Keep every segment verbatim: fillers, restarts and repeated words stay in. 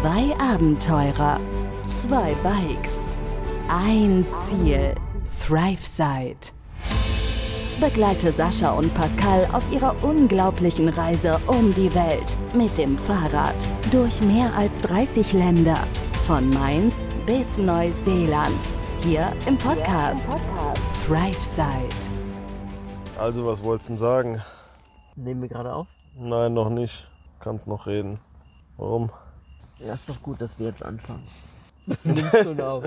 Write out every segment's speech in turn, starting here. Zwei Abenteurer, zwei Bikes, ein Ziel, ThriveSide. Begleite Sascha und Pascal auf ihrer unglaublichen Reise um die Welt mit dem Fahrrad durch mehr als dreißig Länder, von Mainz bis Neuseeland, hier im Podcast, ja, Podcast. ThriveSide. Also, was wolltest du denn sagen? Nehmen wir gerade auf? Nein, noch nicht. Kannst noch reden. Warum? Ja, ist doch gut, dass wir jetzt anfangen. Du nimmst schon auf.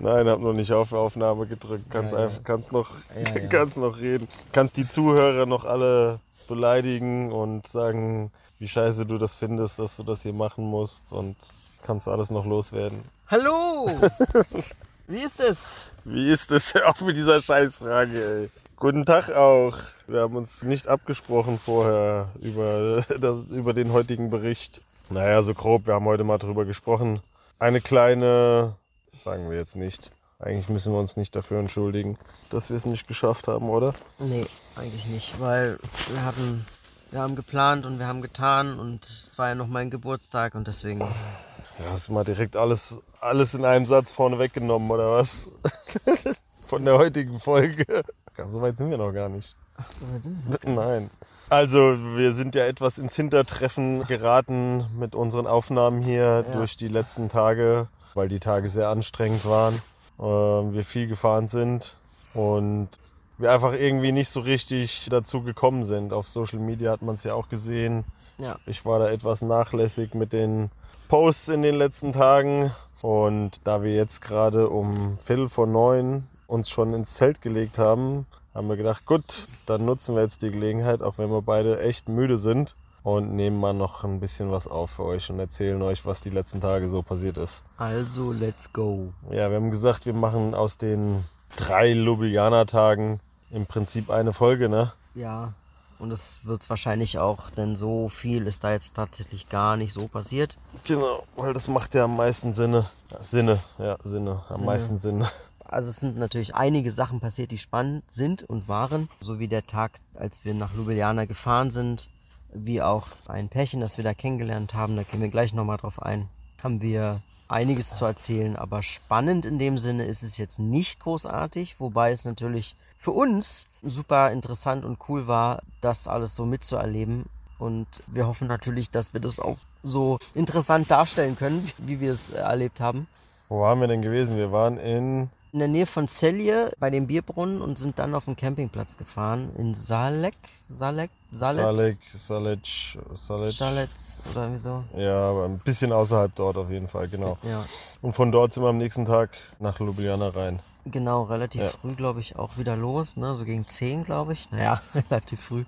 Nein, hab noch nicht auf Aufnahme gedrückt. Kannst, ja, ja. Einfach, kannst, noch, ja, ja. kannst noch reden. Kannst die Zuhörer noch alle beleidigen und sagen, wie scheiße du das findest, dass du das hier machen musst, und kannst alles noch loswerden. Hallo! Wie ist es? Wie ist es? Auch mit dieser Scheißfrage, ey. Guten Tag auch. Wir haben uns nicht abgesprochen vorher über, das, über den heutigen Bericht. Naja, so grob, wir haben heute mal drüber gesprochen. Eine kleine, sagen wir jetzt nicht, eigentlich müssen wir uns nicht dafür entschuldigen, dass wir es nicht geschafft haben, oder? Nee, eigentlich nicht, weil wir hatten, wir haben geplant und wir haben getan, und es war ja noch mein Geburtstag und deswegen... Ja, hast du mal direkt alles, alles in einem Satz vorne weggenommen, oder was? Von der heutigen Folge. Ja, so weit sind wir noch gar nicht. Ach, so weit sind wir? Nein. Also, wir sind ja etwas ins Hintertreffen geraten mit unseren Aufnahmen hier, ja, durch die letzten Tage, weil die Tage sehr anstrengend waren, äh, wir viel gefahren sind und wir einfach irgendwie nicht so richtig dazu gekommen sind. Auf Social Media hat man es ja auch gesehen. Ja. Ich war da etwas nachlässig mit den Posts in den letzten Tagen, und da wir jetzt gerade um Viertel vor neun uns schon ins Zelt gelegt haben, haben wir gedacht, gut, dann nutzen wir jetzt die Gelegenheit, auch wenn wir beide echt müde sind, und nehmen mal noch ein bisschen was auf für euch und erzählen euch, was die letzten Tage so passiert ist. Also, let's go. Ja, wir haben gesagt, wir machen aus den drei Ljubljana-Tagen im Prinzip eine Folge, ne? Ja, und das wird es wahrscheinlich auch, denn so viel ist da jetzt tatsächlich gar nicht so passiert. Genau, weil das macht ja am meisten Sinne. Sinne, ja, Sinne, am Sinne. meisten Sinn. Also es sind natürlich einige Sachen passiert, die spannend sind und waren, so wie der Tag, als wir nach Ljubljana gefahren sind, wie auch ein Pärchen, das wir da kennengelernt haben, da gehen wir gleich nochmal drauf ein, haben wir einiges zu erzählen, aber spannend in dem Sinne ist es jetzt nicht großartig, wobei es natürlich für uns super interessant und cool war, das alles so mitzuerleben, und wir hoffen natürlich, dass wir das auch so interessant darstellen können, wie wir es erlebt haben. Wo waren wir denn gewesen? Wir waren in... in der Nähe von Celje bei dem Bierbrunnen und sind dann auf den Campingplatz gefahren in Žalec, Žalec, Žalec, Žalec, Žalec, Žalec oder irgendwie so. Ja, aber ein bisschen außerhalb dort auf jeden Fall, genau. Ja. Und von dort sind wir am nächsten Tag nach Ljubljana rein. Genau, relativ ja. früh, glaube ich, auch wieder los, ne? So gegen zehn, glaube ich. Naja, relativ früh.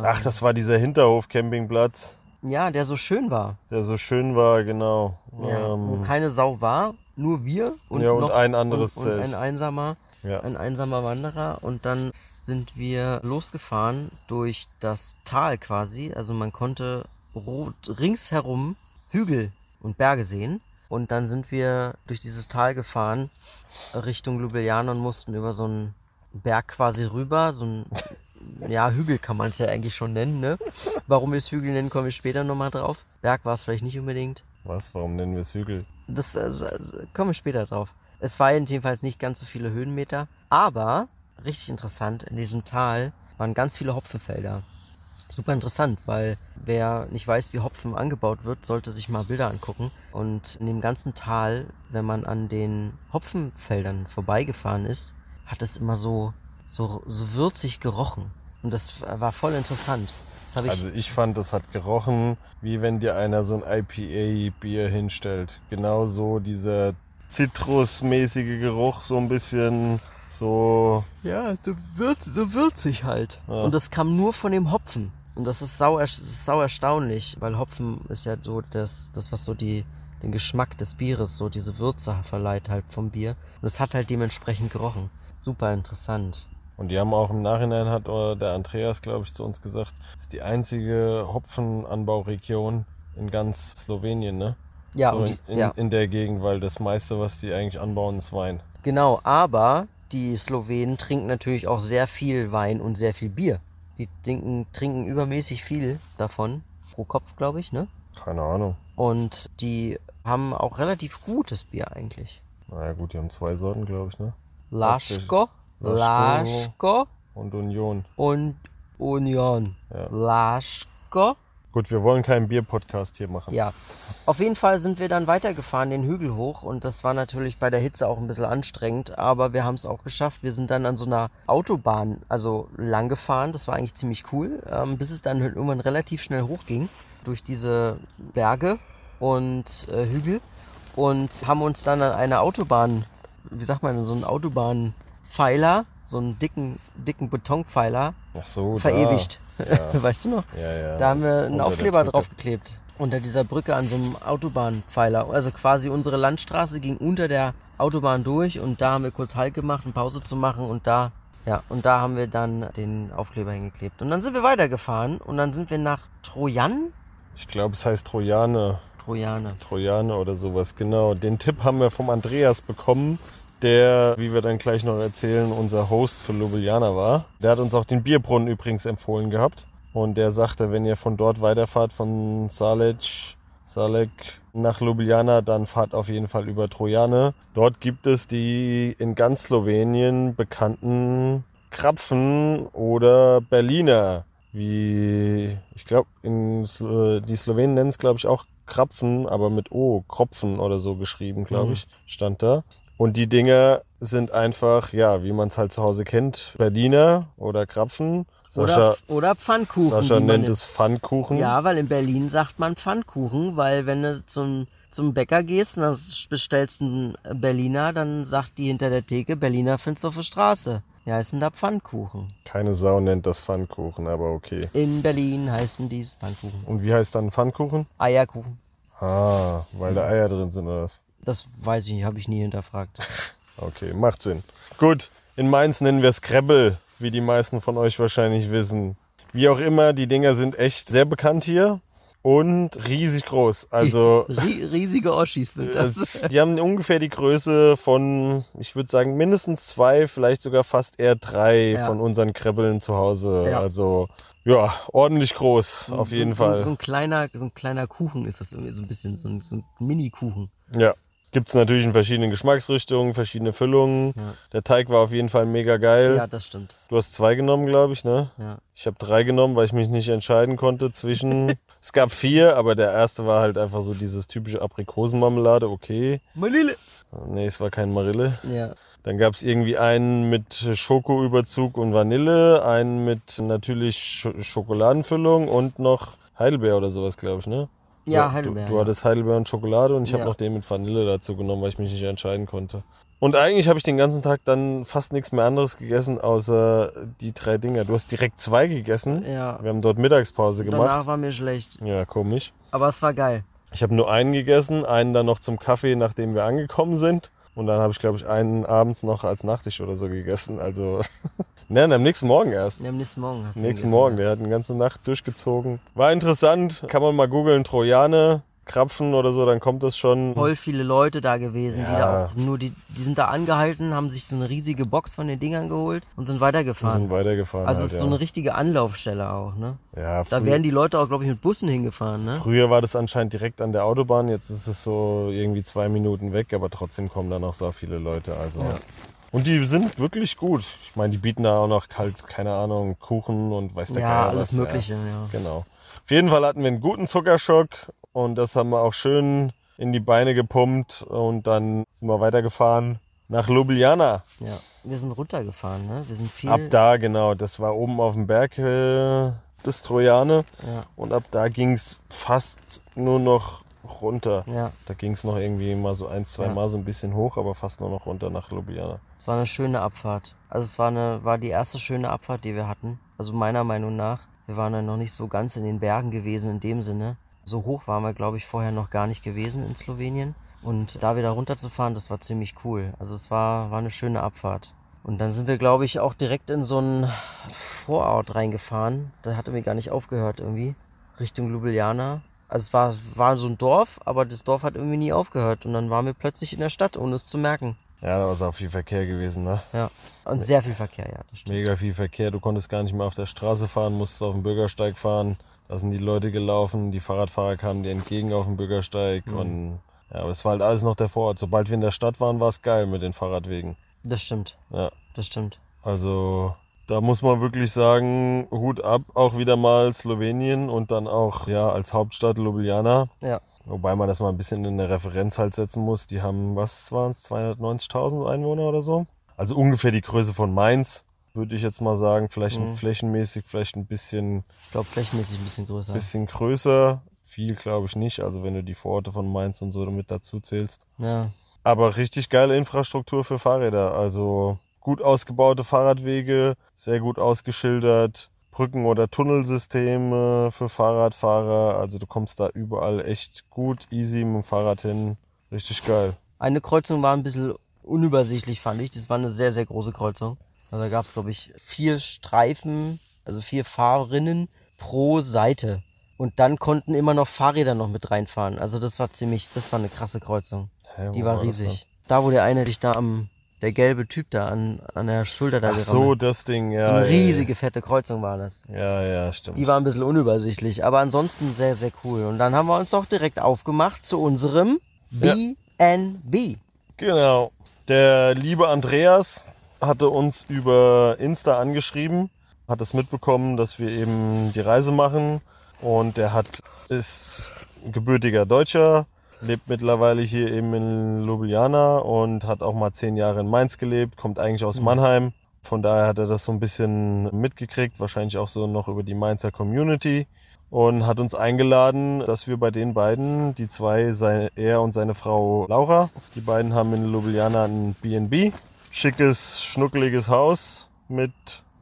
Ach, das war dieser Hinterhof-Campingplatz. Ja, der so schön war. Der so schön war, genau. Ja, ähm, wo keine Sau war. Nur wir und, ja, und noch ein anderes und, und ein einsamer, ja. ein einsamer Wanderer, und dann sind wir losgefahren durch das Tal quasi. Also man konnte rot, ringsherum Hügel und Berge sehen, und dann sind wir durch dieses Tal gefahren Richtung Ljubljana und mussten über so einen Berg quasi rüber, so ein ja, Hügel kann man es ja eigentlich schon nennen, ne? Warum wir es Hügel nennen, kommen wir später nochmal drauf. Berg war es vielleicht nicht unbedingt. Was? Warum nennen wir es Hügel? Das also, kommen wir später drauf. Es waren jedenfalls nicht ganz so viele Höhenmeter, aber richtig interessant, in diesem Tal waren ganz viele Hopfenfelder. Super interessant, weil wer nicht weiß, wie Hopfen angebaut wird, sollte sich mal Bilder angucken. Und in dem ganzen Tal, wenn man an den Hopfenfeldern vorbeigefahren ist, hat es immer so, so, so würzig gerochen. Und das war voll interessant. Ich also ich fand, das hat gerochen, wie wenn dir einer so ein I P A-Bier hinstellt. Genau so dieser zitrusmäßige Geruch, so ein bisschen so... Ja, so, würz, so würzig halt. Ja. Und das kam nur von dem Hopfen. Und das ist sau, das ist sau erstaunlich, weil Hopfen ist ja so das, das was so die, den Geschmack des Bieres, so diese Würze verleiht halt vom Bier. Und es hat halt dementsprechend gerochen. Super interessant. Und die haben auch im Nachhinein, hat der Andreas, glaube ich, zu uns gesagt, das ist die einzige Hopfenanbauregion in ganz Slowenien, ne? Ja, so in, in, ja. in der Gegend, weil das meiste, was die eigentlich anbauen, ist Wein. Genau, aber die Slowenen trinken natürlich auch sehr viel Wein und sehr viel Bier. Die trinken, trinken übermäßig viel davon, pro Kopf, glaube ich, ne? Keine Ahnung. Und die haben auch relativ gutes Bier eigentlich. Na ja, gut, die haben zwei Sorten, glaube ich, ne? Laško, Laško und Union. Und Union. Ja. Laško. Gut, wir wollen keinen Bier-Podcast hier machen. Ja, auf jeden Fall sind wir dann weitergefahren, den Hügel hoch. Und das war natürlich bei der Hitze auch ein bisschen anstrengend. Aber wir haben es auch geschafft. Wir sind dann an so einer Autobahn also lang gefahren. Das war eigentlich ziemlich cool, ähm, bis es dann irgendwann relativ schnell hochging durch diese Berge und äh, Hügel. Und haben uns dann an einer Autobahn, wie sagt man, so einen Autobahnpfeiler, so einen dicken, dicken Betonpfeiler Ach so, verewigt. Da. Ja. Weißt du noch? Ja, ja. Da haben wir einen Unter Aufkleber draufgeklebt. Unter dieser Brücke an so einem Autobahnpfeiler. Also quasi unsere Landstraße ging unter der Autobahn durch und da haben wir kurz Halt gemacht, eine Pause zu machen und da, ja, und da haben wir dann den Aufkleber hingeklebt. Und dann sind wir weitergefahren und dann sind wir nach Trojan. Ich glaube, es heißt Trojane. Trojane. Trojane oder sowas, genau. Den Tipp haben wir vom Andreas bekommen, der, wie wir dann gleich noch erzählen, unser Host für Ljubljana war. Der hat uns auch den Bierbrunnen übrigens empfohlen gehabt. Und der sagte, wenn ihr von dort weiterfahrt, von Žalec, Žalec nach Ljubljana, dann fahrt auf jeden Fall über Trojane. Dort gibt es die in ganz Slowenien bekannten Krapfen oder Berliner. Wie, ich glaube, die Slowenen nennen es, glaube ich, auch Krapfen, aber mit O, Kropfen oder so geschrieben, glaube mhm. ich, stand da. Und die Dinger sind einfach, ja, wie man es halt zu Hause kennt, Berliner oder Krapfen. Sascha, oder, oder Pfannkuchen. Sascha nennt es Pfannkuchen. Ja, weil in Berlin sagt man Pfannkuchen, weil wenn du zum, zum Bäcker gehst und dann bestellst einen Berliner, dann sagt die hinter der Theke, Berliner findest du auf der Straße. Die heißen da Pfannkuchen. Keine Sau nennt das Pfannkuchen, aber okay. In Berlin heißen die Pfannkuchen. Und wie heißt dann Pfannkuchen? Eierkuchen. Ah, weil da Eier drin sind oder was? Das weiß ich nicht, habe ich nie hinterfragt. Okay, macht Sinn. Gut, in Mainz nennen wir es Krebbel, wie die meisten von euch wahrscheinlich wissen. Wie auch immer, die Dinger sind echt sehr bekannt hier und riesig groß. Also riesige Oschis sind das. Die haben ungefähr die Größe von, ich würde sagen, mindestens zwei, vielleicht sogar fast eher drei ja. von unseren Krebbeln zu Hause. Ja. Also ja, ordentlich groß, auf so, jeden so, Fall. So ein, kleiner, so ein kleiner Kuchen ist das irgendwie, so ein bisschen so ein, so ein Mini-Kuchen. Ja. Gibt es natürlich in verschiedenen Geschmacksrichtungen, verschiedene Füllungen. Ja. Der Teig war auf jeden Fall mega geil. Ja, das stimmt. Du hast zwei genommen, glaube ich, ne? Ja. Ich habe drei genommen, weil ich mich nicht entscheiden konnte zwischen... Es gab vier, aber der erste war halt einfach so dieses typische Aprikosenmarmelade, okay. Marille. Nee, es war kein Marille. Ja. Dann gab es irgendwie einen mit Schokoüberzug und Vanille, einen mit natürlich Sch- Schokoladenfüllung und noch Heidelbeer oder sowas, glaube ich, ne? Ja, ja, Heidelbeer. Du, du hattest Heidelbeer und Schokolade und ich ja. habe noch den mit Vanille dazu genommen, weil ich mich nicht entscheiden konnte. Und eigentlich habe ich den ganzen Tag dann fast nichts mehr anderes gegessen, außer die drei Dinger. Du hast direkt zwei gegessen. Ja. Wir haben dort Mittagspause gemacht. Danach war mir schlecht. Ja, komisch. Aber es war geil. Ich habe nur einen gegessen, einen dann noch zum Kaffee, nachdem wir angekommen sind. Und dann habe ich, glaube ich, einen abends noch als Nachtisch oder so gegessen. Also, nein, am nächsten Morgen erst. Ja, am nächsten Morgen hast du Nächsten Morgen, der hat eine ganze Nacht durchgezogen. War interessant, kann man mal googeln, Trojane, Krapfen oder so, dann kommt das schon. Voll viele Leute da gewesen, ja. die da auch nur, die, die sind da angehalten, haben sich so eine riesige Box von den Dingern geholt und sind weitergefahren. Und sind weitergefahren. Also es halt, ist so eine ja. richtige Anlaufstelle auch, ne? Ja. Da werden die Leute auch, glaube ich, mit Bussen hingefahren, ne? Früher war das anscheinend direkt an der Autobahn, jetzt ist es so irgendwie zwei Minuten weg, aber trotzdem kommen da noch so viele Leute, also. Ja. Und die sind wirklich gut. Ich meine, die bieten da auch noch kalt, keine Ahnung, Kuchen und weiß der Geier was. Ja, alles Mögliche, ja. Genau. Auf jeden Fall hatten wir einen guten Zuckerschock und das haben wir auch schön in die Beine gepumpt und dann sind wir weitergefahren nach Ljubljana. Ja, wir sind runtergefahren, ne? Wir sind viel... Ab da, genau. Das war oben auf dem Berg äh, des Trojane ja. und ab da ging's fast nur noch runter. Ja. Da ging's noch irgendwie mal so ein, zwei ja. Mal so ein bisschen hoch, aber fast nur noch runter nach Ljubljana. Es war eine schöne Abfahrt. Also es war, eine, war die erste schöne Abfahrt, die wir hatten. Also meiner Meinung nach. Wir waren ja noch nicht so ganz in den Bergen gewesen in dem Sinne. So hoch waren wir, glaube ich, vorher noch gar nicht gewesen in Slowenien. Und da wieder runterzufahren, das war ziemlich cool. Also es war, war eine schöne Abfahrt. Und dann sind wir, glaube ich, auch direkt in so einen Vorort reingefahren. Da hat irgendwie gar nicht aufgehört irgendwie. Richtung Ljubljana. Also es war, war so ein Dorf, aber das Dorf hat irgendwie nie aufgehört. Und dann waren wir plötzlich in der Stadt, ohne es zu merken. Ja, da war es auch viel Verkehr gewesen, ne? Ja, und sehr viel Verkehr, ja, das stimmt. Mega viel Verkehr, du konntest gar nicht mehr auf der Straße fahren, musstest auf dem Bürgersteig fahren. Da sind die Leute gelaufen, die Fahrradfahrer kamen dir entgegen auf dem Bürgersteig. Mhm. Und ja, aber es war halt alles noch der Vorort. Sobald wir in der Stadt waren, war es geil mit den Fahrradwegen. Das stimmt. Ja. Das stimmt. Also da muss man wirklich sagen, Hut ab, auch wieder mal Slowenien und dann auch ja als Hauptstadt Ljubljana. Ja. Wobei man das mal ein bisschen in eine Referenz halt setzen muss. Die haben, was waren es, zweihundertneunzigtausend Einwohner oder so. Also ungefähr die Größe von Mainz, würde ich jetzt mal sagen. Vielleicht mhm. flächenmäßig, vielleicht ein bisschen... Ich glaube, flächenmäßig ein bisschen größer. Bisschen größer. Viel, glaube ich, nicht. Also wenn du die Vororte von Mainz und so mit dazu zählst. Ja. Aber richtig geile Infrastruktur für Fahrräder. Also gut ausgebaute Fahrradwege, sehr gut ausgeschildert, Brücken- oder Tunnelsysteme für Fahrradfahrer. Also du kommst da überall echt gut, easy mit dem Fahrrad hin. Richtig geil. Eine Kreuzung war ein bisschen unübersichtlich, fand ich. Das war eine sehr, sehr große Kreuzung. Also da gab es, glaube ich, vier Streifen, also vier Fahrrinnen pro Seite. Und dann konnten immer noch Fahrräder noch mit reinfahren. Also das war ziemlich, das war eine krasse Kreuzung. Hey, die war riesig. Da, wo der eine dich da am... Der gelbe Typ da an, an der Schulter da. Ach so, das Ding, ja. So eine riesige, fette Kreuzung war das. Ja, ja, stimmt. Die war ein bisschen unübersichtlich, aber ansonsten sehr, sehr cool. Und dann haben wir uns doch direkt aufgemacht zu unserem B and B. Genau. Der liebe Andreas hatte uns über Insta angeschrieben, hat es mitbekommen, dass wir eben die Reise machen. Und der hat, ist gebürtiger Deutscher. Lebt mittlerweile hier eben in Ljubljana und hat auch mal zehn Jahre in Mainz gelebt, kommt eigentlich aus Mannheim. Von daher hat er das so ein bisschen mitgekriegt, wahrscheinlich auch so noch über die Mainzer Community. Und hat uns eingeladen, dass wir bei den beiden, die zwei, seine, er und seine Frau Laura, die beiden haben in Ljubljana ein B and B. Schickes, schnuckeliges Haus mit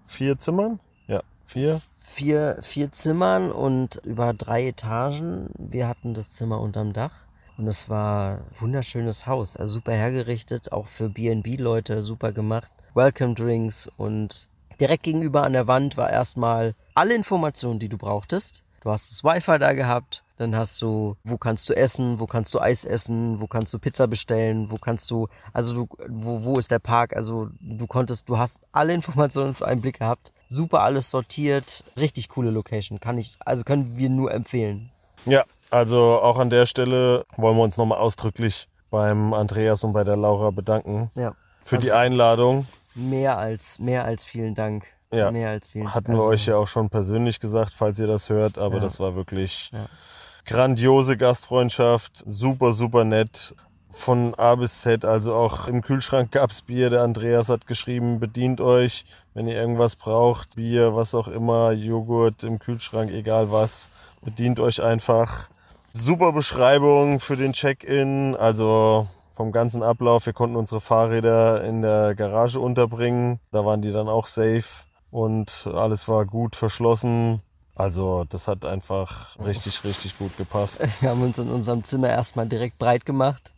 vier Zimmern. Ja, vier. Vier, vier Zimmern und über drei Etagen. Wir hatten das Zimmer unterm Dach. Und es war ein wunderschönes Haus, also super hergerichtet, auch für B and B-Leute, super gemacht. Welcome-Drinks und direkt gegenüber an der Wand war erstmal alle Informationen, die du brauchtest. Du hast das Wi-Fi da gehabt, dann hast du, wo kannst du essen, wo kannst du Eis essen, wo kannst du Pizza bestellen, wo kannst du, also du, wo, wo ist der Park, also du konntest, du hast alle Informationen für einen Blick gehabt. Super alles sortiert, richtig coole Location, kann ich, also können wir nur empfehlen. Ja. Also auch an der Stelle wollen wir uns nochmal ausdrücklich beim Andreas und bei der Laura bedanken. Ja, für also die Einladung. Mehr als, mehr als vielen Dank. Ja, mehr als vielen hatten wir also, euch ja auch schon persönlich gesagt, falls ihr das hört. Aber ja, das war wirklich ja. grandiose Gastfreundschaft, super, super nett. Von A bis Z, also auch im Kühlschrank gab es Bier. Der Andreas hat geschrieben, bedient euch, wenn ihr irgendwas braucht. Bier, was auch immer, Joghurt im Kühlschrank, egal was, bedient euch einfach. Super Beschreibung für den Check-in, also vom ganzen Ablauf. Wir konnten unsere Fahrräder in der Garage unterbringen, da waren die dann auch safe und alles war gut verschlossen. Also das hat einfach richtig, richtig gut gepasst. Wir haben uns in unserem Zimmer erstmal direkt breit gemacht.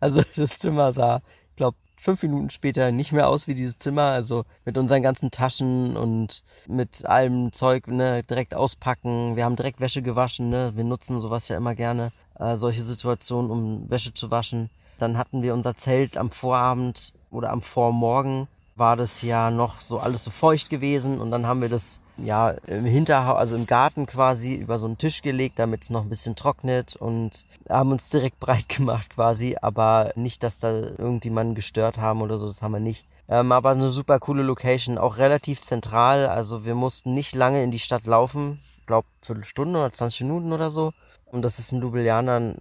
Also das Zimmer sah, ich glaube, fünf Minuten später nicht mehr aus wie dieses Zimmer. Also mit unseren ganzen Taschen und mit allem Zeug, ne, direkt auspacken. Wir haben direkt Wäsche gewaschen, ne? Wir nutzen sowas ja immer gerne, äh, solche Situationen, um Wäsche zu waschen. Dann hatten wir unser Zelt am Vorabend oder am Vormorgen. War das ja noch so alles so feucht gewesen und dann haben wir das ja im Hinterhaus, also im Garten quasi über so einen Tisch gelegt, damit es noch ein bisschen trocknet und haben uns direkt breit gemacht quasi, aber nicht, dass da irgendjemanden gestört haben oder so, das haben wir nicht. Ähm, aber eine super coole Location, auch relativ zentral, also wir mussten nicht lange in die Stadt laufen, ich glaube Viertelstunde oder zwanzig Minuten oder so. Und das ist in Ljubljana ein,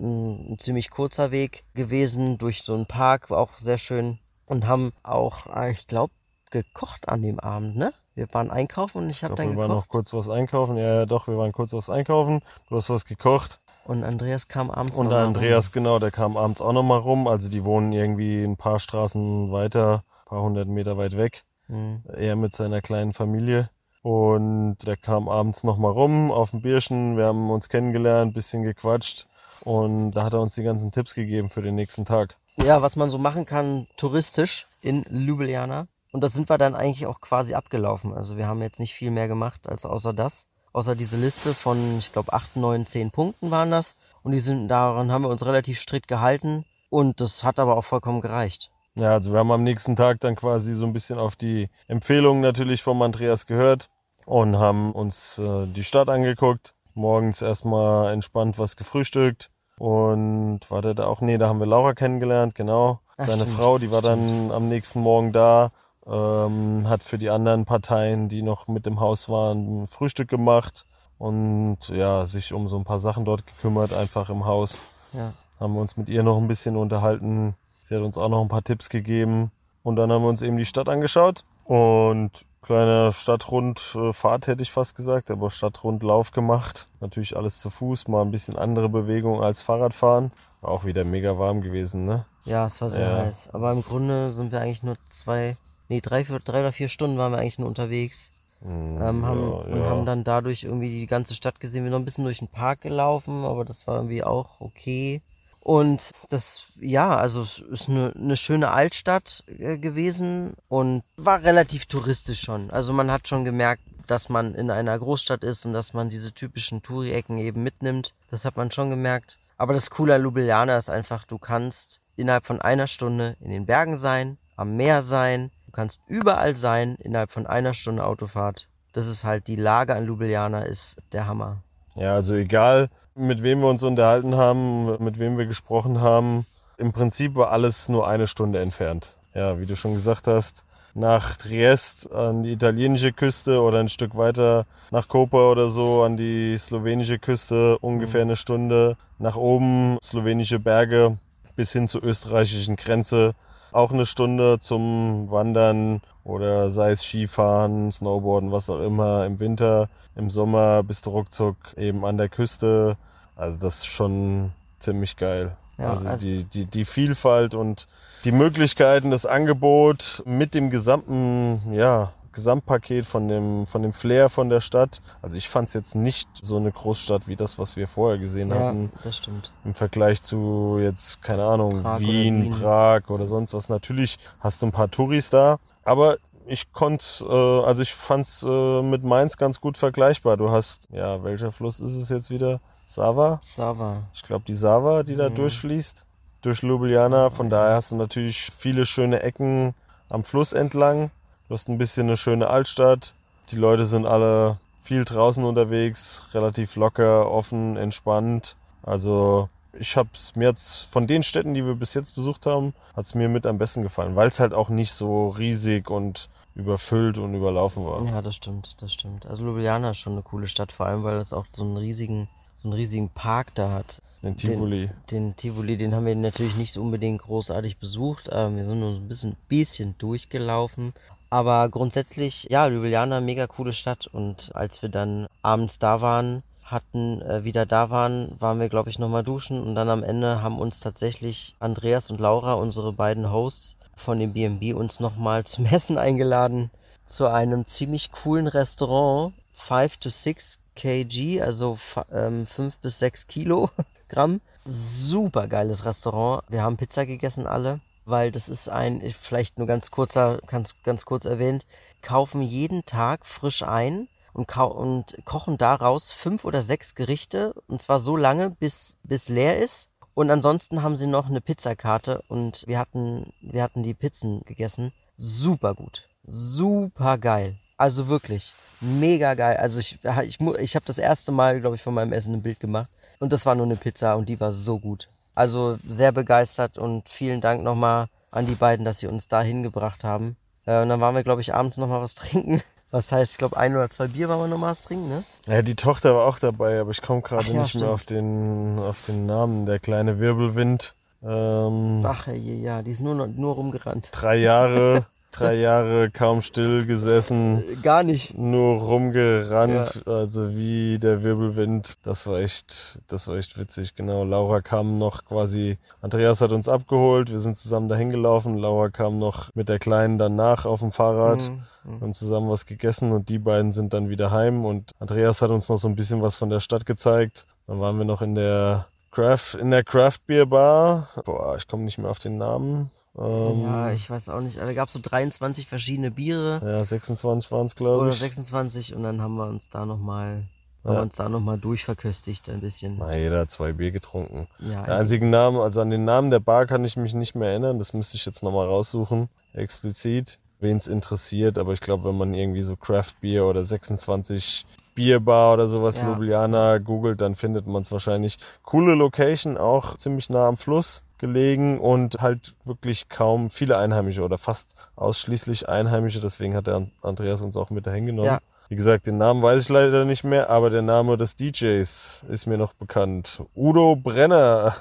ein ziemlich kurzer Weg gewesen, durch so einen Park, war auch sehr schön. Und haben auch, ich glaube, gekocht an dem Abend, ne? Wir waren einkaufen und ich habe dann gekocht. Wir waren noch kurz was einkaufen. Ja, ja, doch, wir waren kurz was einkaufen. Du hast was gekocht. Und Andreas kam abends nochmal rum. Und Andreas, genau, der kam abends auch nochmal rum. Also die wohnen irgendwie ein paar Straßen weiter, ein paar hundert Meter weit weg. Mhm. Er mit seiner kleinen Familie. Und der kam abends nochmal rum auf dem Bierchen. Wir haben uns kennengelernt, ein bisschen gequatscht. Und da hat er uns die ganzen Tipps gegeben für den nächsten Tag. Ja, was man so machen kann, touristisch in Ljubljana. Und das sind wir dann eigentlich auch quasi abgelaufen. Also wir haben jetzt nicht viel mehr gemacht, als außer das. Außer diese Liste von, ich glaube, acht, neun, zehn Punkten waren das. Und die sind, daran haben wir uns relativ strikt gehalten. Und das hat aber auch vollkommen gereicht. Ja, also wir haben am nächsten Tag dann quasi so ein bisschen auf die Empfehlungen natürlich vom Andreas gehört. und haben uns äh, die Stadt angeguckt. Morgens erstmal entspannt was gefrühstückt. Und war der da auch? Nee, da haben wir Laura kennengelernt, genau. Ach, seine stimmt, Frau, die war stimmt. dann am nächsten Morgen da, ähm, hat für die anderen Parteien, die noch mit im Haus waren, ein Frühstück gemacht und ja, sich um so ein paar Sachen dort gekümmert, einfach im Haus. Ja. Haben wir uns mit ihr noch ein bisschen unterhalten. Sie hat uns auch noch ein paar Tipps gegeben. Und dann haben wir uns eben die Stadt angeschaut. Und kleiner Stadtrundfahrt, hätte ich fast gesagt, aber Stadtrundlauf gemacht. Natürlich alles zu Fuß, mal ein bisschen andere Bewegung als Fahrradfahren. War auch wieder mega warm gewesen, ne? Ja, es war sehr ja. heiß. Aber im Grunde sind wir eigentlich nur zwei, nee, drei, vier, drei oder vier Stunden waren wir eigentlich nur unterwegs. Mm, ähm, haben, ja, ja. Und haben dann dadurch irgendwie die ganze Stadt gesehen. Wir sind noch ein bisschen durch den Park gelaufen, aber das war irgendwie auch okay. Und das, ja, also es ist eine, eine schöne Altstadt äh, gewesen und war relativ touristisch schon. Also man hat schon gemerkt, dass man in einer Großstadt ist und dass man diese typischen Touri-Ecken eben mitnimmt. Das hat man schon gemerkt. Aber das Coole an Ljubljana ist einfach, du kannst innerhalb von einer Stunde in den Bergen sein, am Meer sein. Du kannst überall sein, innerhalb von einer Stunde Autofahrt. Das ist halt, die Lage an Ljubljana ist der Hammer. Ja, also egal, mit wem wir uns unterhalten haben, mit wem wir gesprochen haben, im Prinzip war alles nur eine Stunde entfernt. Ja, wie du schon gesagt hast, nach Triest an die italienische Küste oder ein Stück weiter nach Koper oder so an die slowenische Küste ungefähr eine Stunde. Nach oben slowenische Berge bis hin zur österreichischen Grenze auch eine Stunde zum Wandern oder sei es Skifahren, Snowboarden, was auch immer. Im Winter, im Sommer bist du ruckzuck eben an der Küste. Also das ist schon ziemlich geil. Ja, also also die, die, die Vielfalt und die Möglichkeiten, das Angebot mit dem gesamten, ja, Gesamtpaket von dem, von dem Flair von der Stadt. Also ich fand es jetzt nicht so eine Großstadt wie das, was wir vorher gesehen ja, hatten. Das stimmt. Im Vergleich zu jetzt, keine Ahnung, Prag Wien, Wien, Prag oder sonst was. Natürlich hast du ein paar Touris da, aber ich konnte, äh, also ich fand es äh, mit Mainz ganz gut vergleichbar. Du hast, ja, welcher Fluss ist es jetzt wieder? Sava? Sava. Ich glaube die Sava, die mhm. da durchfließt, durch Ljubljana. Von okay. daher hast du natürlich viele schöne Ecken am Fluss entlang. Du hast ein bisschen eine schöne Altstadt, die Leute sind alle viel draußen unterwegs, relativ locker, offen, entspannt. Also ich hab's mir jetzt, von den Städten, die wir bis jetzt besucht haben, hat es mir mit am besten gefallen, weil es halt auch nicht so riesig und überfüllt und überlaufen war. Ja, das stimmt, das stimmt. Also Ljubljana ist schon eine coole Stadt, vor allem weil es auch so einen riesigen, so einen riesigen Park da hat. Den Tivoli. Den, den Tivoli, den haben wir natürlich nicht so unbedingt großartig besucht, wir sind nur so ein bisschen, bisschen durchgelaufen. Aber grundsätzlich, ja, Ljubljana, mega coole Stadt. Und als wir dann abends da waren, hatten, äh, wieder da waren, waren wir, glaube ich, nochmal duschen. Und dann am Ende haben uns tatsächlich Andreas und Laura, unsere beiden Hosts von dem B and B, uns nochmal zum Essen eingeladen. Zu einem ziemlich coolen Restaurant, Five to six kg, also ähm, fünf bis sechs Kilogramm. Super geiles Restaurant. Wir haben Pizza gegessen alle. Weil das ist ein, vielleicht nur ganz kurzer, ganz, ganz kurz erwähnt, kaufen jeden Tag frisch ein und, kau und kochen daraus fünf oder sechs Gerichte und zwar so lange, bis, bis leer ist. Und ansonsten haben sie noch eine Pizzakarte und wir hatten, wir hatten die Pizzen gegessen. Super gut, super geil. Also wirklich, mega geil. Also ich, ich, ich habe das erste Mal, glaube ich, von meinem Essen ein Bild gemacht und das war nur eine Pizza und die war so gut. Also sehr begeistert und vielen Dank nochmal an die beiden, dass sie uns da hingebracht haben. Äh, und dann waren wir, glaube ich, abends nochmal was trinken. Was heißt, ich glaube, ein oder zwei Bier waren wir nochmal was trinken, ne? Ja, die Tochter war auch dabei, aber ich komme gerade ja, nicht stimmt. mehr auf den, auf den Namen. Der kleine Wirbelwind. Ähm, Ach ja, die ist nur, nur rumgerannt. Drei Jahre, drei Jahre kaum still gesessen. Gar nicht. Nur rumgerannt, ja. Also wie der Wirbelwind. Das war echt, das war echt witzig, genau. Laura kam noch quasi, Andreas hat uns abgeholt, wir sind zusammen dahin gelaufen. Laura kam noch mit der Kleinen danach auf dem Fahrrad. Mhm. Wir haben zusammen was gegessen und die beiden sind dann wieder heim. Und Andreas hat uns noch so ein bisschen was von der Stadt gezeigt. Dann waren wir noch in der Craft, in der Craft Beer Bar. Boah, ich komme nicht mehr auf den Namen. Ähm, ja, ich weiß auch nicht. Da gab es so dreiundzwanzig verschiedene Biere. Ja, sechsundzwanzig waren es, glaube ich. Oder sechsundzwanzig und dann haben wir uns da nochmal ja. noch durchverköstigt ein bisschen. Na, jeder hat zwei Bier getrunken. Ja, der einzige Name, also an den Namen der Bar kann ich mich nicht mehr erinnern. Das müsste ich jetzt nochmal raussuchen, explizit. wen es interessiert. Aber ich glaube, wenn man irgendwie so Craft Beer oder sechsundzwanzig Bierbar oder sowas, ja, Ljubljana googelt, dann findet man es wahrscheinlich. Coole Location, auch ziemlich nah am Fluss gelegen und halt wirklich kaum viele Einheimische oder fast ausschließlich Einheimische. Deswegen hat der Andreas uns auch mit dahin genommen. Ja. Wie gesagt, den Namen weiß ich leider nicht mehr, aber der Name des D Js ist mir noch bekannt. Udo Brenner,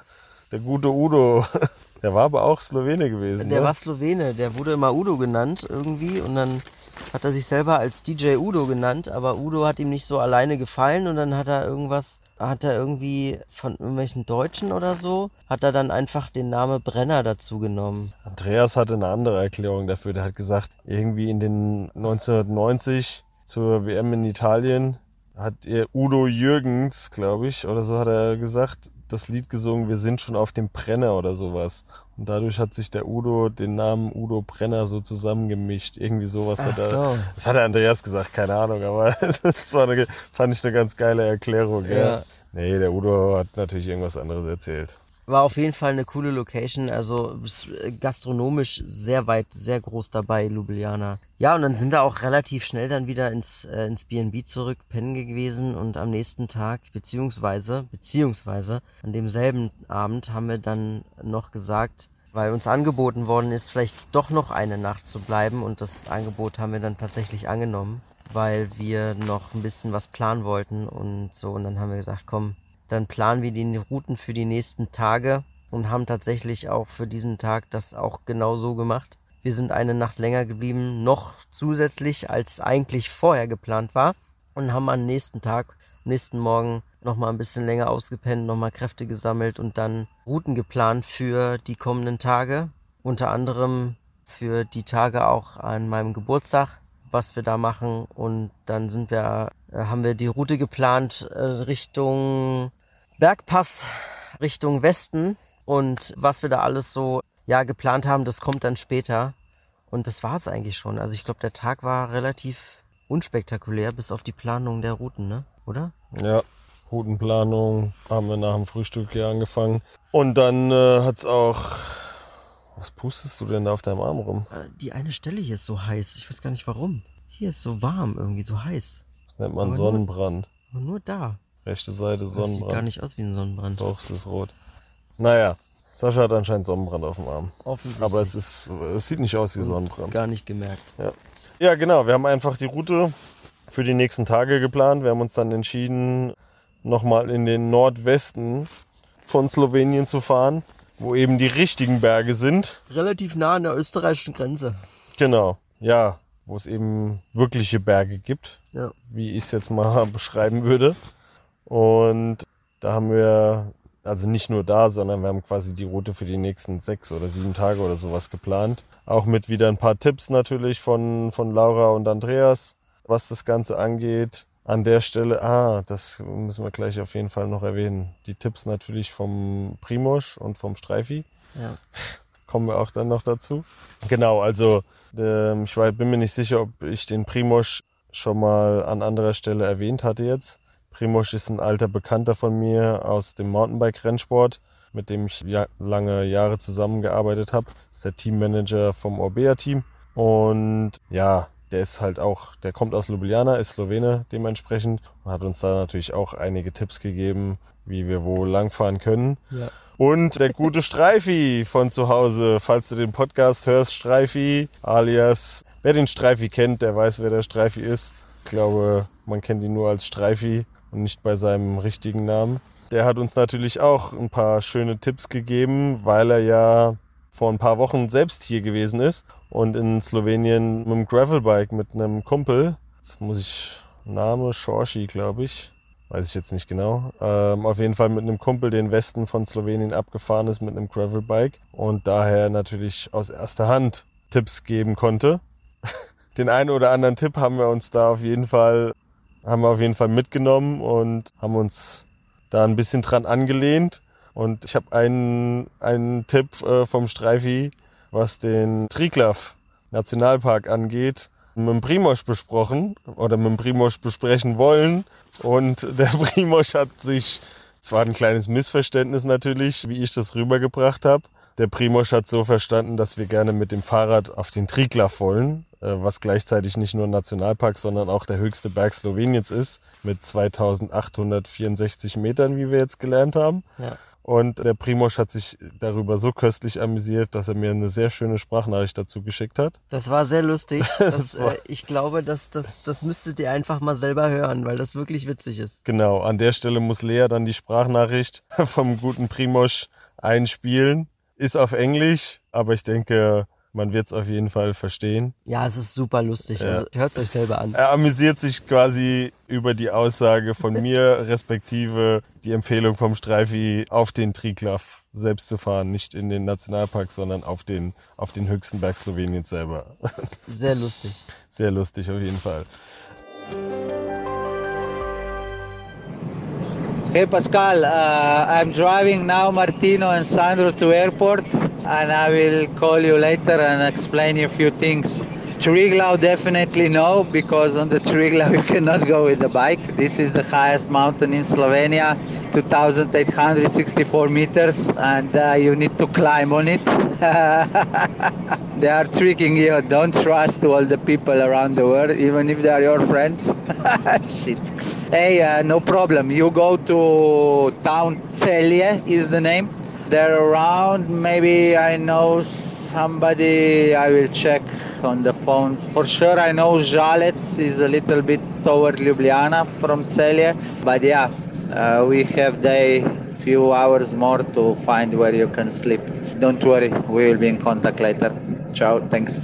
der gute Udo. Der war aber auch Slowene gewesen. Der ne? war Slowene, der wurde immer Udo genannt irgendwie und dann hat er sich selber als D J Udo genannt, aber Udo hat ihm nicht so alleine gefallen und dann hat er irgendwas, hat er irgendwie von irgendwelchen Deutschen oder so, hat er dann einfach den Namen Brenner dazu genommen. Andreas hatte eine andere Erklärung dafür, der hat gesagt, irgendwie in den neunzehnhundertneunzig zur W M in Italien hat er Udo Jürgens, glaube ich, oder so hat er gesagt, das Lied gesungen, wir sind schon auf dem Brenner oder sowas. Und dadurch hat sich der Udo, den Namen Udo Brenner so zusammengemischt. Irgendwie sowas Ach hat er, so. Das hat der Andreas gesagt, keine Ahnung, aber das war eine, fand ich eine ganz geile Erklärung. Ja. Ja. Nee, der Udo hat natürlich irgendwas anderes erzählt. War auf jeden Fall eine coole Location, also gastronomisch sehr weit, sehr groß dabei, Ljubljana. Ja, und dann sind wir auch relativ schnell dann wieder ins äh, ins B and B zurück, pennen gewesen und am nächsten Tag, beziehungsweise, beziehungsweise an demselben Abend haben wir dann noch gesagt, weil uns angeboten worden ist, vielleicht doch noch eine Nacht zu bleiben und das Angebot haben wir dann tatsächlich angenommen, weil wir noch ein bisschen was planen wollten und so und dann haben wir gesagt, komm, dann planen wir die Routen für die nächsten Tage und haben tatsächlich auch für diesen Tag das auch genau so gemacht. Wir sind eine Nacht länger geblieben, noch zusätzlich als eigentlich vorher geplant war und haben am nächsten Tag, nächsten Morgen nochmal ein bisschen länger ausgepennt, nochmal Kräfte gesammelt und dann Routen geplant für die kommenden Tage. Unter anderem für die Tage auch an meinem Geburtstag, was wir da machen und dann sind wir, haben wir die Route geplant Richtung Bergpass Richtung Westen und was wir da alles so ja geplant haben, das kommt dann später und das war es eigentlich schon. Also ich glaube, der Tag war relativ unspektakulär, bis auf die Planung der Routen, ne? Oder? Ja, Routenplanung haben wir nach dem Frühstück hier angefangen und dann äh, hat's auch... Was pustest du denn da auf deinem Arm rum? Die eine Stelle hier ist so heiß, ich weiß gar nicht warum. Hier ist so warm irgendwie, so heiß. Das nennt man aber Sonnenbrand. Nur, nur da. Rechte Seite Sonnenbrand. Das sieht gar nicht aus wie ein Sonnenbrand. Doch, es ist rot. Naja, Sascha hat anscheinend Sonnenbrand auf dem Arm. Offensichtlich. Aber es, ist, es sieht nicht aus wie Sonnenbrand. Gar nicht gemerkt. Ja. Ja, genau. Wir haben einfach die Route für die nächsten Tage geplant. Wir haben uns dann entschieden, nochmal in den Nordwesten von Slowenien zu fahren, wo eben die richtigen Berge sind. Relativ nah an der österreichischen Grenze. Genau, ja. Wo es eben wirkliche Berge gibt, ja, wie ich es jetzt mal beschreiben würde. Und da haben wir, also nicht nur da, sondern wir haben quasi die Route für die nächsten sechs oder sieben Tage oder sowas geplant. Auch mit wieder ein paar Tipps natürlich von, von Laura und Andreas, was das Ganze angeht. An der Stelle, ah, das müssen wir gleich auf jeden Fall noch erwähnen. Die Tipps natürlich vom Primož und vom Streifi. Ja. Kommen wir auch dann noch dazu. Genau, also äh, ich war, bin mir nicht sicher, ob ich den Primož schon mal an anderer Stelle erwähnt hatte jetzt. Primož ist ein alter Bekannter von mir aus dem Mountainbike-Rennsport, mit dem ich ja, lange Jahre zusammengearbeitet habe. Ist der Teammanager vom Orbea-Team und ja, der ist halt auch, der kommt aus Ljubljana, ist Slowene dementsprechend und hat uns da natürlich auch einige Tipps gegeben, wie wir wo langfahren können. Ja. Und der gute Streifi von zu Hause, falls du den Podcast hörst, Streifi alias, wer den Streifi kennt, der weiß, wer der Streifi ist. Ich glaube, man kennt ihn nur als Streifi und nicht bei seinem richtigen Namen. Der hat uns natürlich auch ein paar schöne Tipps gegeben, weil er ja vor ein paar Wochen selbst hier gewesen ist und in Slowenien mit einem Gravelbike mit einem Kumpel, jetzt muss ich, Name Shorshi, glaube ich, weiß ich jetzt nicht genau, ähm, auf jeden Fall mit einem Kumpel den Westen von Slowenien abgefahren ist mit einem Gravelbike und daher natürlich aus erster Hand Tipps geben konnte. Den einen oder anderen Tipp haben wir uns da auf jeden Fall, haben wir auf jeden Fall mitgenommen und haben uns da ein bisschen dran angelehnt. Und ich habe einen, einen Tipp äh, vom Streifi, was den Triglav-Nationalpark angeht, mit dem Primož besprochen oder mit dem Primož besprechen wollen und der Primož hat sich, es war ein kleines Missverständnis natürlich, wie ich das rübergebracht habe, der Primož hat so verstanden, dass wir gerne mit dem Fahrrad auf den Triglav wollen was gleichzeitig nicht nur ein Nationalpark, sondern auch der höchste Berg Sloweniens ist, mit zweitausendachthundertvierundsechzig Metern, wie wir jetzt gelernt haben. Ja. Und der Primož hat sich darüber so köstlich amüsiert, dass er mir eine sehr schöne Sprachnachricht dazu geschickt hat. Das war sehr lustig. Das, das war äh, ich glaube, das, das, das müsstet ihr einfach mal selber hören, weil das wirklich witzig ist. Genau, an der Stelle muss Lea dann die Sprachnachricht vom guten Primož einspielen. Ist auf Englisch, aber ich denke, man wird es auf jeden Fall verstehen. Ja, es ist super lustig. Ja. Also, hört es euch selber an. Er amüsiert sich quasi über die Aussage von mir, respektive die Empfehlung vom Streifi, auf den Triglav selbst zu fahren. Nicht in den Nationalpark, sondern auf den, auf den höchsten Berg Sloweniens selber. Sehr lustig. Sehr lustig, auf jeden Fall. Hey Pascal, uh, I'm driving now Martino and Sandro to airport, and I will call you later and explain you a few things. Triglav definitely no, because on the Triglav you cannot go with the bike. This is the highest mountain in Slovenia, two thousand eight hundred sixty-four meters, and uh, you need to climb on it. They are tricking you, don't trust all the people around the world, even if they are your friends. Shit. Hey, uh, no problem, you go to town, Celje is the name. They're around, maybe I know somebody, I will check on the phone. For sure I know Žalec is a little bit toward Ljubljana from Celje, but yeah, uh, we have they... few hours more to find where you can sleep. Don't worry, we will be in contact later. Ciao, thanks.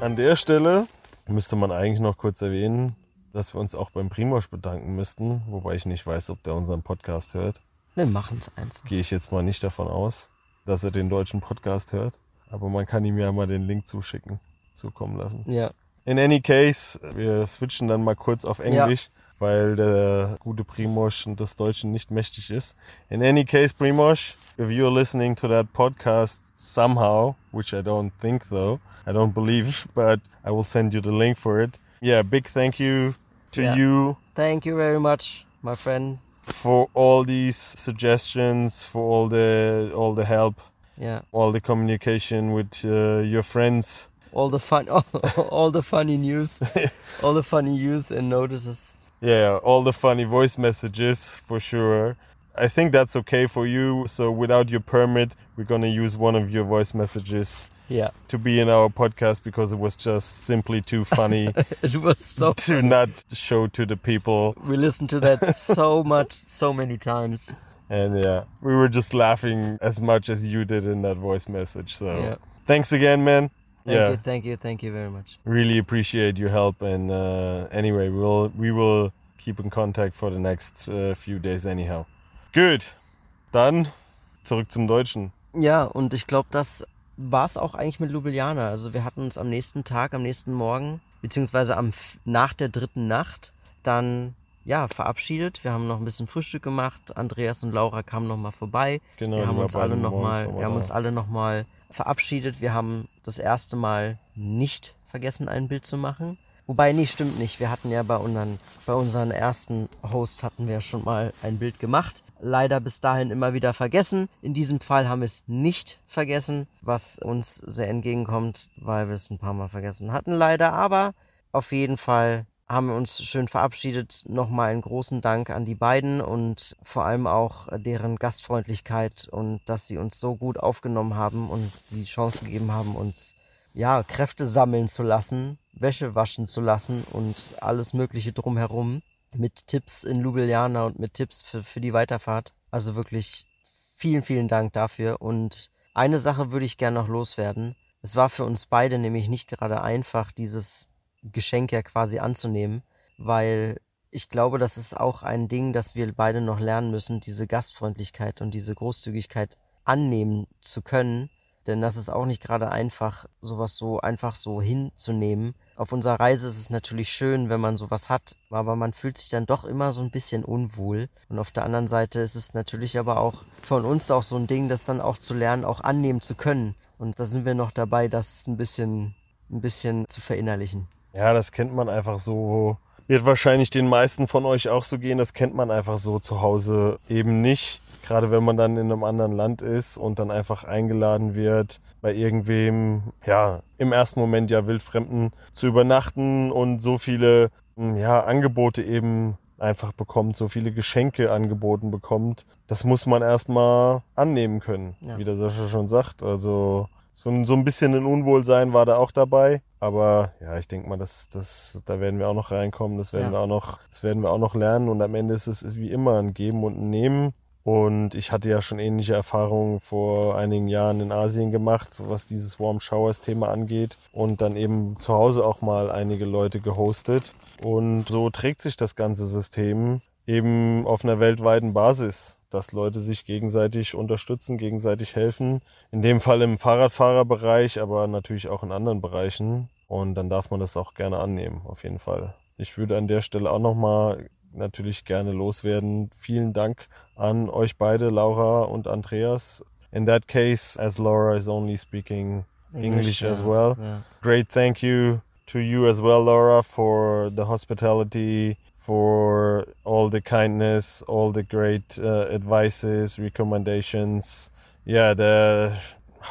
An der Stelle müsste man eigentlich noch kurz erwähnen, dass wir uns auch beim Primož bedanken müssten, wobei ich nicht weiß, ob der unseren Podcast hört. Wir machen es einfach. Gehe ich jetzt mal nicht davon aus, dass er den deutschen Podcast hört, aber man kann ihm ja mal den Link zuschicken, zukommen lassen. Ja. In any case, wir switchen dann mal kurz auf Englisch. Ja. Weil der gute Primož des Deutschen nicht mächtig ist. In any case, Primož, if you're listening to that podcast somehow, which I don't think though, I don't believe, but I will send you the link for it. Yeah, big thank you to yeah. you. Thank you very much, my friend. For all these suggestions, for all the all the help, yeah, all the communication with uh, your friends. All the fun, all, all the funny news, all the funny news and notices. Yeah, all the funny voice messages, for sure. I think that's okay for you. So without your permit, we're going to use one of your voice messages yeah. to be in our podcast because it was just simply too funny. It was so to funny. Not show to the people. We listened to that so much, so many times. And yeah, we were just laughing as much as you did in that voice message. So yeah. Thanks again, man. Thank yeah. you, thank you, thank you very much. Really appreciate your help, and uh, anyway, we'll we will keep in contact for the next uh, few days anyhow. Good. Dann zurück zum Deutschen. Ja, und ich glaube, das war es auch eigentlich mit Ljubljana. Also wir hatten uns am nächsten Tag, am nächsten Morgen, beziehungsweise am nach der dritten Nacht dann ja verabschiedet. Wir haben noch ein bisschen Frühstück gemacht. Andreas und Laura kamen noch mal vorbei. Genau. Wir haben uns alle noch mal, wir haben uns alle noch mal verabschiedet. Wir haben das erste Mal nicht vergessen, ein Bild zu machen. Wobei, nee, stimmt nicht. Wir hatten ja bei unseren, bei unseren ersten Hosts hatten wir schon mal ein Bild gemacht. Leider bis dahin immer wieder vergessen. In diesem Fall haben wir es nicht vergessen, was uns sehr entgegenkommt, weil wir es ein paar Mal vergessen hatten leider. Aber auf jeden Fall haben wir uns schön verabschiedet. Nochmal einen großen Dank an die beiden und vor allem auch deren Gastfreundlichkeit und dass sie uns so gut aufgenommen haben und die Chance gegeben haben, uns ja Kräfte sammeln zu lassen, Wäsche waschen zu lassen und alles Mögliche drumherum mit Tipps in Ljubljana und mit Tipps für, für die Weiterfahrt. Also wirklich vielen, vielen Dank dafür. Und eine Sache würde ich gerne noch loswerden. Es war für uns beide nämlich nicht gerade einfach, dieses Geschenk ja quasi anzunehmen, weil ich glaube, das ist auch ein Ding, das wir beide noch lernen müssen, diese Gastfreundlichkeit und diese Großzügigkeit annehmen zu können, denn das ist auch nicht gerade einfach, sowas so einfach so hinzunehmen. Auf unserer Reise ist es natürlich schön, wenn man sowas hat, aber man fühlt sich dann doch immer so ein bisschen unwohl und auf der anderen Seite ist es natürlich aber auch von uns auch so ein Ding, das dann auch zu lernen, auch annehmen zu können und da sind wir noch dabei, das ein bisschen, ein bisschen zu verinnerlichen. Ja, das kennt man einfach so Wird wahrscheinlich den meisten von euch auch so gehen. Das kennt man einfach so zu Hause eben nicht. Gerade wenn man dann in einem anderen Land ist und dann einfach eingeladen wird, bei irgendwem, ja, im ersten Moment ja Wildfremden zu übernachten und so viele, ja, Angebote eben einfach bekommt, so viele Geschenke angeboten bekommt. Das muss man erstmal annehmen können, ja. Wie der Sascha schon sagt. Also so ein, so ein bisschen ein Unwohlsein war da auch dabei. Aber ja, ich denke mal, das, das, da werden wir auch noch reinkommen, das werden, ja. wir auch noch, das werden wir auch noch lernen. Und am Ende ist es wie immer ein Geben und ein Nehmen. Und ich hatte ja schon ähnliche Erfahrungen vor einigen Jahren in Asien gemacht, so was dieses Warm Showers Thema angeht, und dann eben zu Hause auch mal einige Leute gehostet. Und so trägt sich das ganze System eben auf einer weltweiten Basis, dass Leute sich gegenseitig unterstützen, gegenseitig helfen. In dem Fall im Fahrradfahrerbereich, aber natürlich auch in anderen Bereichen. Und dann darf man das auch gerne annehmen, auf jeden Fall. Ich würde an der Stelle auch nochmal natürlich gerne loswerden. Vielen Dank an euch beide, Laura und Andreas. In that case, as Laura is only speaking English, English as well. Yeah. Great thank you to you as well, Laura, for the hospitality, for all the kindness, all the great uh, advices, recommendations. Yeah, the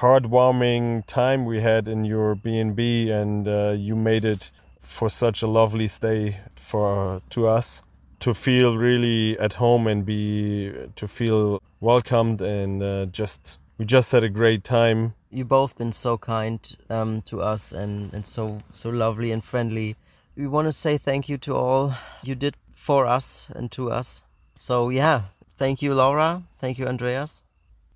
heartwarming time we had in your B and B, and uh, you made it for such a lovely stay for to us. To feel really at home and be to feel welcomed, and uh, just we just had a great time. You both been so kind um, to us, and, and so so lovely and friendly. We want to say thank you to all you did for us and to us. So yeah, thank you, Laura. Thank you, Andreas.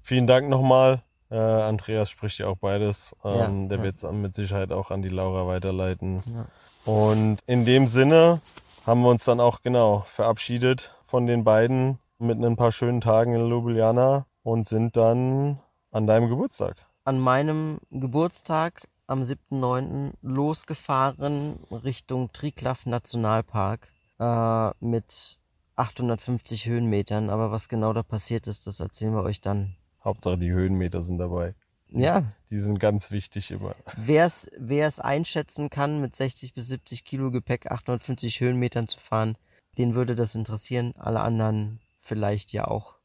Vielen Dank nochmal. Uh, Andreas spricht ja auch beides. Um, ja, der ja. wird es mit Sicherheit auch an die Laura weiterleiten. Ja. Und in dem Sinne haben wir uns dann auch genau verabschiedet von den beiden mit ein paar schönen Tagen in Ljubljana und sind dann an deinem Geburtstag. An meinem Geburtstag am siebten neunten losgefahren Richtung Triglav-Nationalpark äh, mit achthundertfünfzig Höhenmetern. Aber was genau da passiert ist, das erzählen wir euch dann. Hauptsache die Höhenmeter sind dabei. Ja. Die sind ganz wichtig immer. Wer es einschätzen kann, mit sechzig bis siebzig Kilo Gepäck achthundertfünfzig Höhenmetern zu fahren, den würde das interessieren. Alle anderen vielleicht ja auch.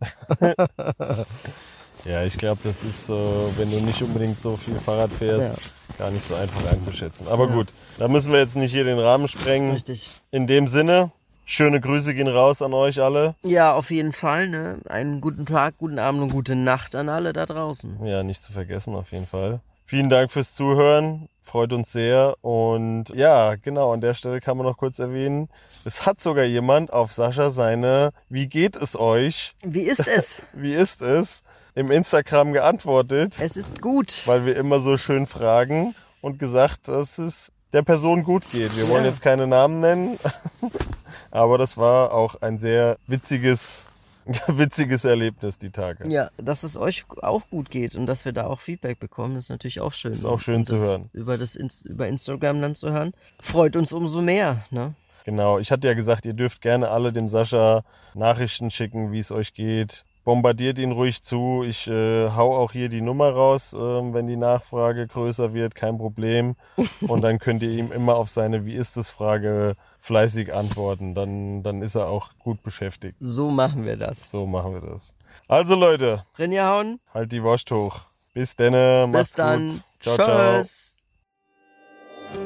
Ja, ich glaube, das ist so, wenn du nicht unbedingt so viel Fahrrad fährst, ja. gar nicht so einfach einzuschätzen. Aber ja. gut, da müssen wir jetzt nicht hier den Rahmen sprengen. Richtig. In dem Sinne, schöne Grüße gehen raus an euch alle. Ja, auf jeden Fall. Ne? Einen guten Tag, guten Abend und gute Nacht an alle da draußen. Ja, nicht zu vergessen, auf jeden Fall. Vielen Dank fürs Zuhören. Freut uns sehr. Und ja, genau, an der Stelle kann man noch kurz erwähnen, es hat sogar jemand auf Sascha seine Wie geht es euch? Wie ist es? Wie ist es? Im Instagram geantwortet. Es ist gut. Weil wir immer so schön fragen und gesagt, dass es der Person gut geht. Wir wollen ja. jetzt keine Namen nennen. Aber das war auch ein sehr witziges, witziges Erlebnis, die Tage. Ja, dass es euch auch gut geht und dass wir da auch Feedback bekommen, ist natürlich auch schön. Ist auch schön zu hören. Über das über Instagram dann zu hören, freut uns umso mehr, ne? Genau, ich hatte ja gesagt, ihr dürft gerne alle dem Sascha Nachrichten schicken, wie es euch geht. Bombardiert ihn ruhig zu. Ich äh, hau auch hier die Nummer raus, äh, wenn die Nachfrage größer wird, kein Problem. Und dann könnt ihr ihm immer auf seine Wie-ist-es-Frage fleißig antworten, dann, dann ist er auch gut beschäftigt. So machen wir das. So machen wir das. Also Leute, reingehauen, halt die Wurst hoch. Bis denne, macht's dann. Gut. Ciao, tschüss. Ciao.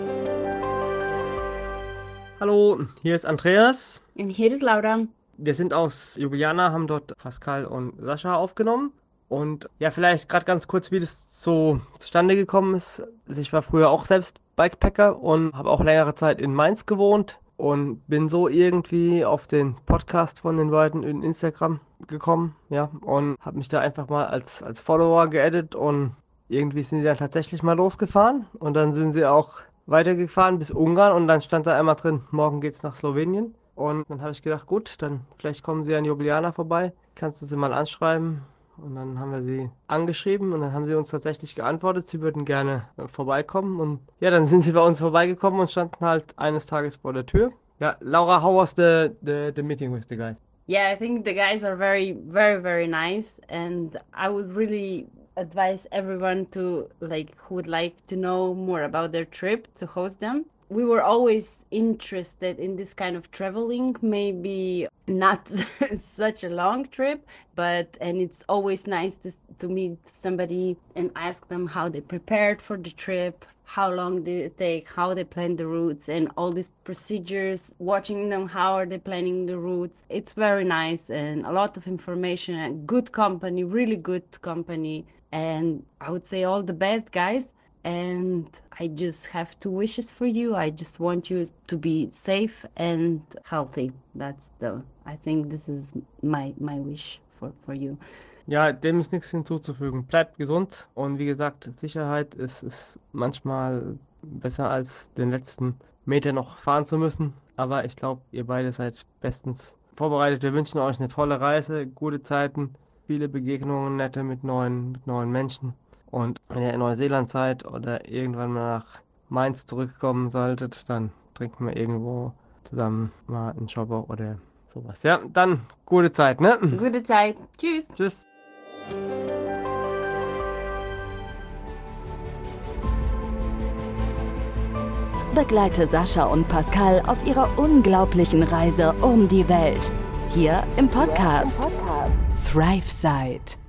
Hallo, hier ist Andreas. Und hier ist Laura. Wir sind aus Ljubljana, haben dort Pascal und Sascha aufgenommen. Und ja, vielleicht gerade ganz kurz, wie das so zustande gekommen ist. Also ich war früher auch selbst Bikepacker und habe auch längere Zeit in Mainz gewohnt. Und bin so irgendwie auf den Podcast von den beiden in Instagram gekommen, ja, und habe mich da einfach mal als, als Follower geaddet und irgendwie sind die dann tatsächlich mal losgefahren und dann sind sie auch weitergefahren bis Ungarn und dann stand da einmal drin, morgen geht's nach Slowenien und dann habe ich gedacht, gut, dann vielleicht kommen sie an Ljubljana vorbei, kannst du sie mal anschreiben und dann haben wir sie angeschrieben und dann haben sie uns tatsächlich geantwortet, sie würden gerne vorbeikommen und ja, dann sind sie bei uns vorbeigekommen und standen halt eines Tages vor der Tür. Ja, Laura, how was the, the, the meeting with the guys? Yeah, I think the guys are very, very, very nice and I would really advise everyone to, like, who would like to know more about their trip to host them. we were always interested in this kind of traveling, maybe not such a long trip, but and it's always nice to, to meet somebody and ask them how they prepared for the trip, how long did it take, how they plan the routes and all these procedures, watching them, how are they planning the routes. It's very nice and a lot of information and good company, really good company. And I would say all the best, guys. And I just have two wishes for you. I just want you to be safe and healthy. That's the, I think this is my, my wish for, for you. Ja, dem ist nichts hinzuzufügen. Bleibt gesund und wie gesagt, Sicherheit ist, ist manchmal besser als den letzten Meter noch fahren zu müssen. Aber ich glaube, ihr beide seid bestens vorbereitet. Wir wünschen euch eine tolle Reise, gute Zeiten, viele Begegnungen, nette mit neuen, mit neuen Menschen. Und wenn ihr in Neuseeland seid oder irgendwann mal nach Mainz zurückkommen solltet, dann trinken wir irgendwo zusammen mal einen Shopper oder sowas. Ja, dann gute Zeit, ne? Gute Zeit. Tschüss. Tschüss. Begleite Sascha und Pascal auf ihrer unglaublichen Reise um die Welt. Hier im Podcast ThriveSide.